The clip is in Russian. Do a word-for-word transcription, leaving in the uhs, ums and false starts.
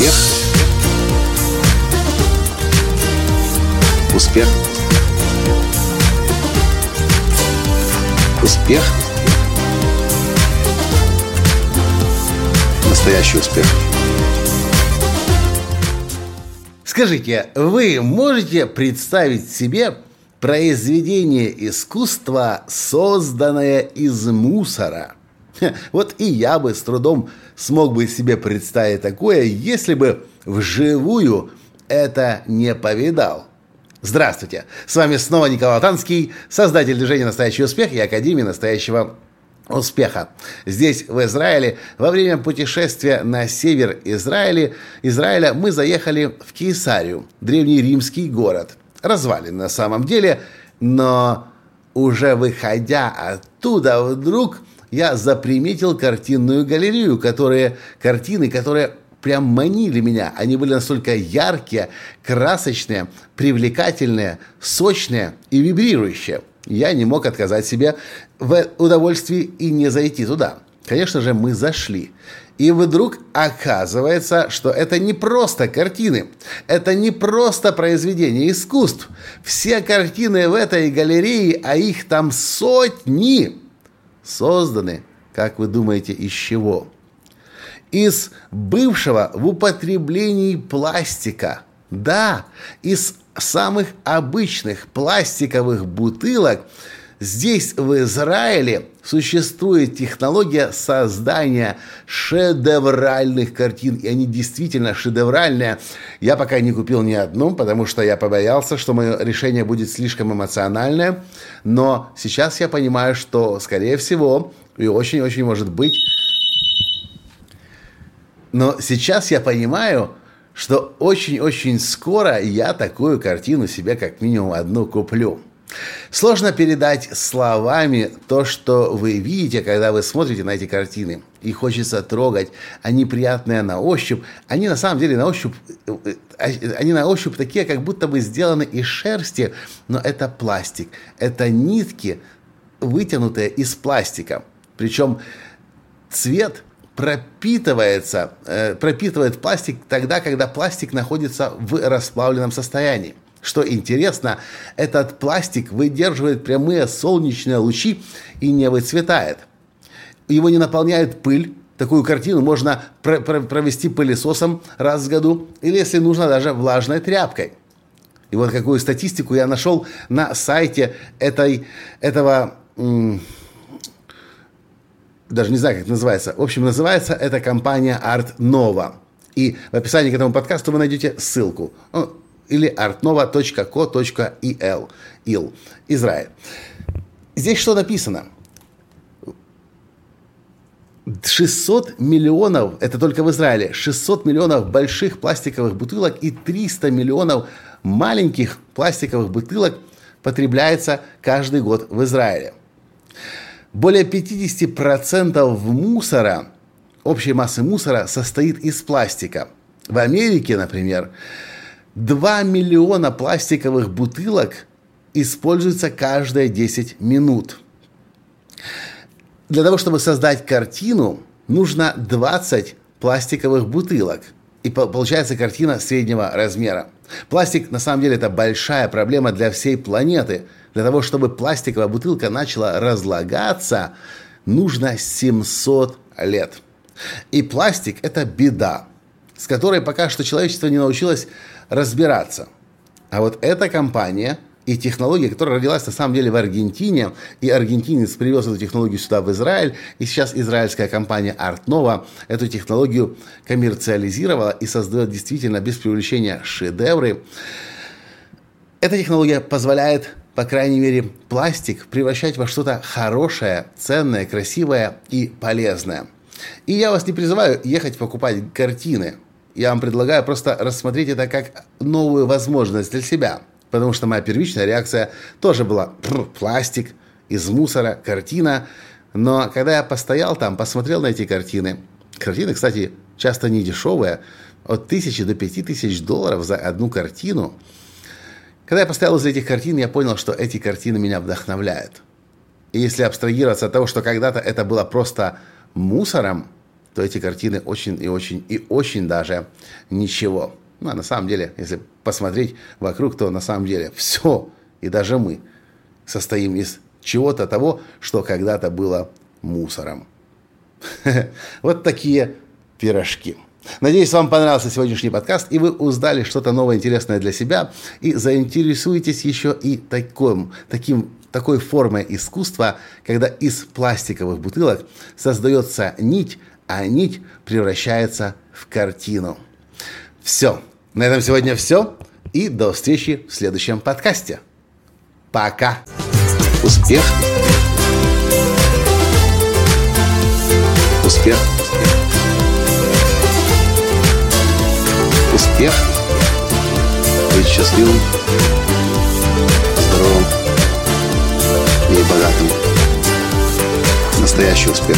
Успех. Успех. Успех. Настоящий успех. Скажите, вы можете представить себе произведение искусства, созданное из мусора? Вот и я бы с трудом смог бы себе представить такое, если бы вживую это не повидал. Здравствуйте! С вами снова Николай Латанский, создатель движения «Настоящий успех» и Академии «Настоящего успеха». Здесь, в Израиле, во время путешествия на север Израиля, Израиля мы заехали в Кейсарию, древний римский город. Развалин на самом деле, но уже выходя оттуда, вдруг я заприметил картинную галерею, которые, картины, которые прям манили меня. Они были настолько яркие, красочные, привлекательные, сочные и вибрирующие. Я не мог отказать себе в удовольствии и не зайти туда. Конечно же, мы зашли. И вдруг оказывается, что это не просто картины. Это не просто произведения искусств. Все картины в этой галерее, а их там сотни, созданы, как вы думаете, из чего? Из бывшего в употреблении пластика. Да, из самых обычных пластиковых бутылок. Здесь, в Израиле, существует технология создания шедевральных картин. И они действительно шедевральные. Я пока не купил ни одну, потому что я побоялся, что мое решение будет слишком эмоциональное. Но сейчас я понимаю, что, скорее всего, и очень-очень может быть... Но сейчас я понимаю, что очень-очень скоро я такую картину себе как минимум одну куплю. Сложно передать словами то, что вы видите, когда вы смотрите на эти картины. Их хочется трогать. Они приятные на ощупь. Они на самом деле на ощупь, они на ощупь такие, как будто бы сделаны из шерсти. Но это пластик. Это нитки, вытянутые из пластика. Причем цвет пропитывается, пропитывает пластик тогда, когда пластик находится в расплавленном состоянии. Что интересно, этот пластик выдерживает прямые солнечные лучи и не выцветает. Его не наполняет пыль. Такую картину можно про- про- провести пылесосом раз в году, или, если нужно, даже влажной тряпкой. И вот какую статистику я нашел на сайте этой, этого... М- даже не знаю, как это называется. В общем, называется эта компания Art Nova. И в описании к этому подкасту вы найдете ссылку. Или арт нова точка ко точка ай эл. Израиль. Здесь что написано? шестьсот миллионов, это только в Израиле, шестьсот миллионов больших пластиковых бутылок и триста миллионов маленьких пластиковых бутылок потребляется каждый год в Израиле. Более пятьдесят процентов мусора, общей массы мусора, состоит из пластика. В Америке, например, два миллиона пластиковых бутылок используется каждые десять минут. Для того, чтобы создать картину, нужно двадцать пластиковых бутылок. И получается картина среднего размера. Пластик, на самом деле, это большая проблема для всей планеты. Для того, чтобы пластиковая бутылка начала разлагаться, нужно семьсот лет. И пластик – это беда, с которой пока что человечество не научилось разбираться. А вот эта компания и технология, которая родилась на самом деле в Аргентине, и аргентинец привез эту технологию сюда, в Израиль, и сейчас израильская компания Art Nova эту технологию коммерциализировала и создает действительно без привлечения шедевры. Эта технология позволяет, по крайней мере, пластик превращать во что-то хорошее, ценное, красивое и полезное. И я вас не призываю ехать покупать картины. Я вам предлагаю просто рассмотреть это как новую возможность для себя. Потому что моя первичная реакция тоже была пластик, из мусора, картина. Но когда я постоял там, посмотрел на эти картины. Картины, кстати, часто не дешевые. От тысячи до пяти тысяч долларов за одну картину. Когда я постоял возле этих картин, я понял, что эти картины меня вдохновляют. И если абстрагироваться от того, что когда-то это было просто мусором, то эти картины очень и очень и очень даже ничего. Ну, а на самом деле, если посмотреть вокруг, то на самом деле все, и даже мы, состоим из чего-то того, что когда-то было мусором. Вот такие пирожки. Надеюсь, вам понравился сегодняшний подкаст, и вы узнали что-то новое, интересное для себя, и заинтересуетесь еще и таким, таким, такой формой искусства, когда из пластиковых бутылок создается нить, а нить превращается в картину. Все. На этом сегодня все. И до встречи в следующем подкасте. Пока. Успех. Успех. Успех. Быть счастливым, здоровым и богатым. Настоящий успех.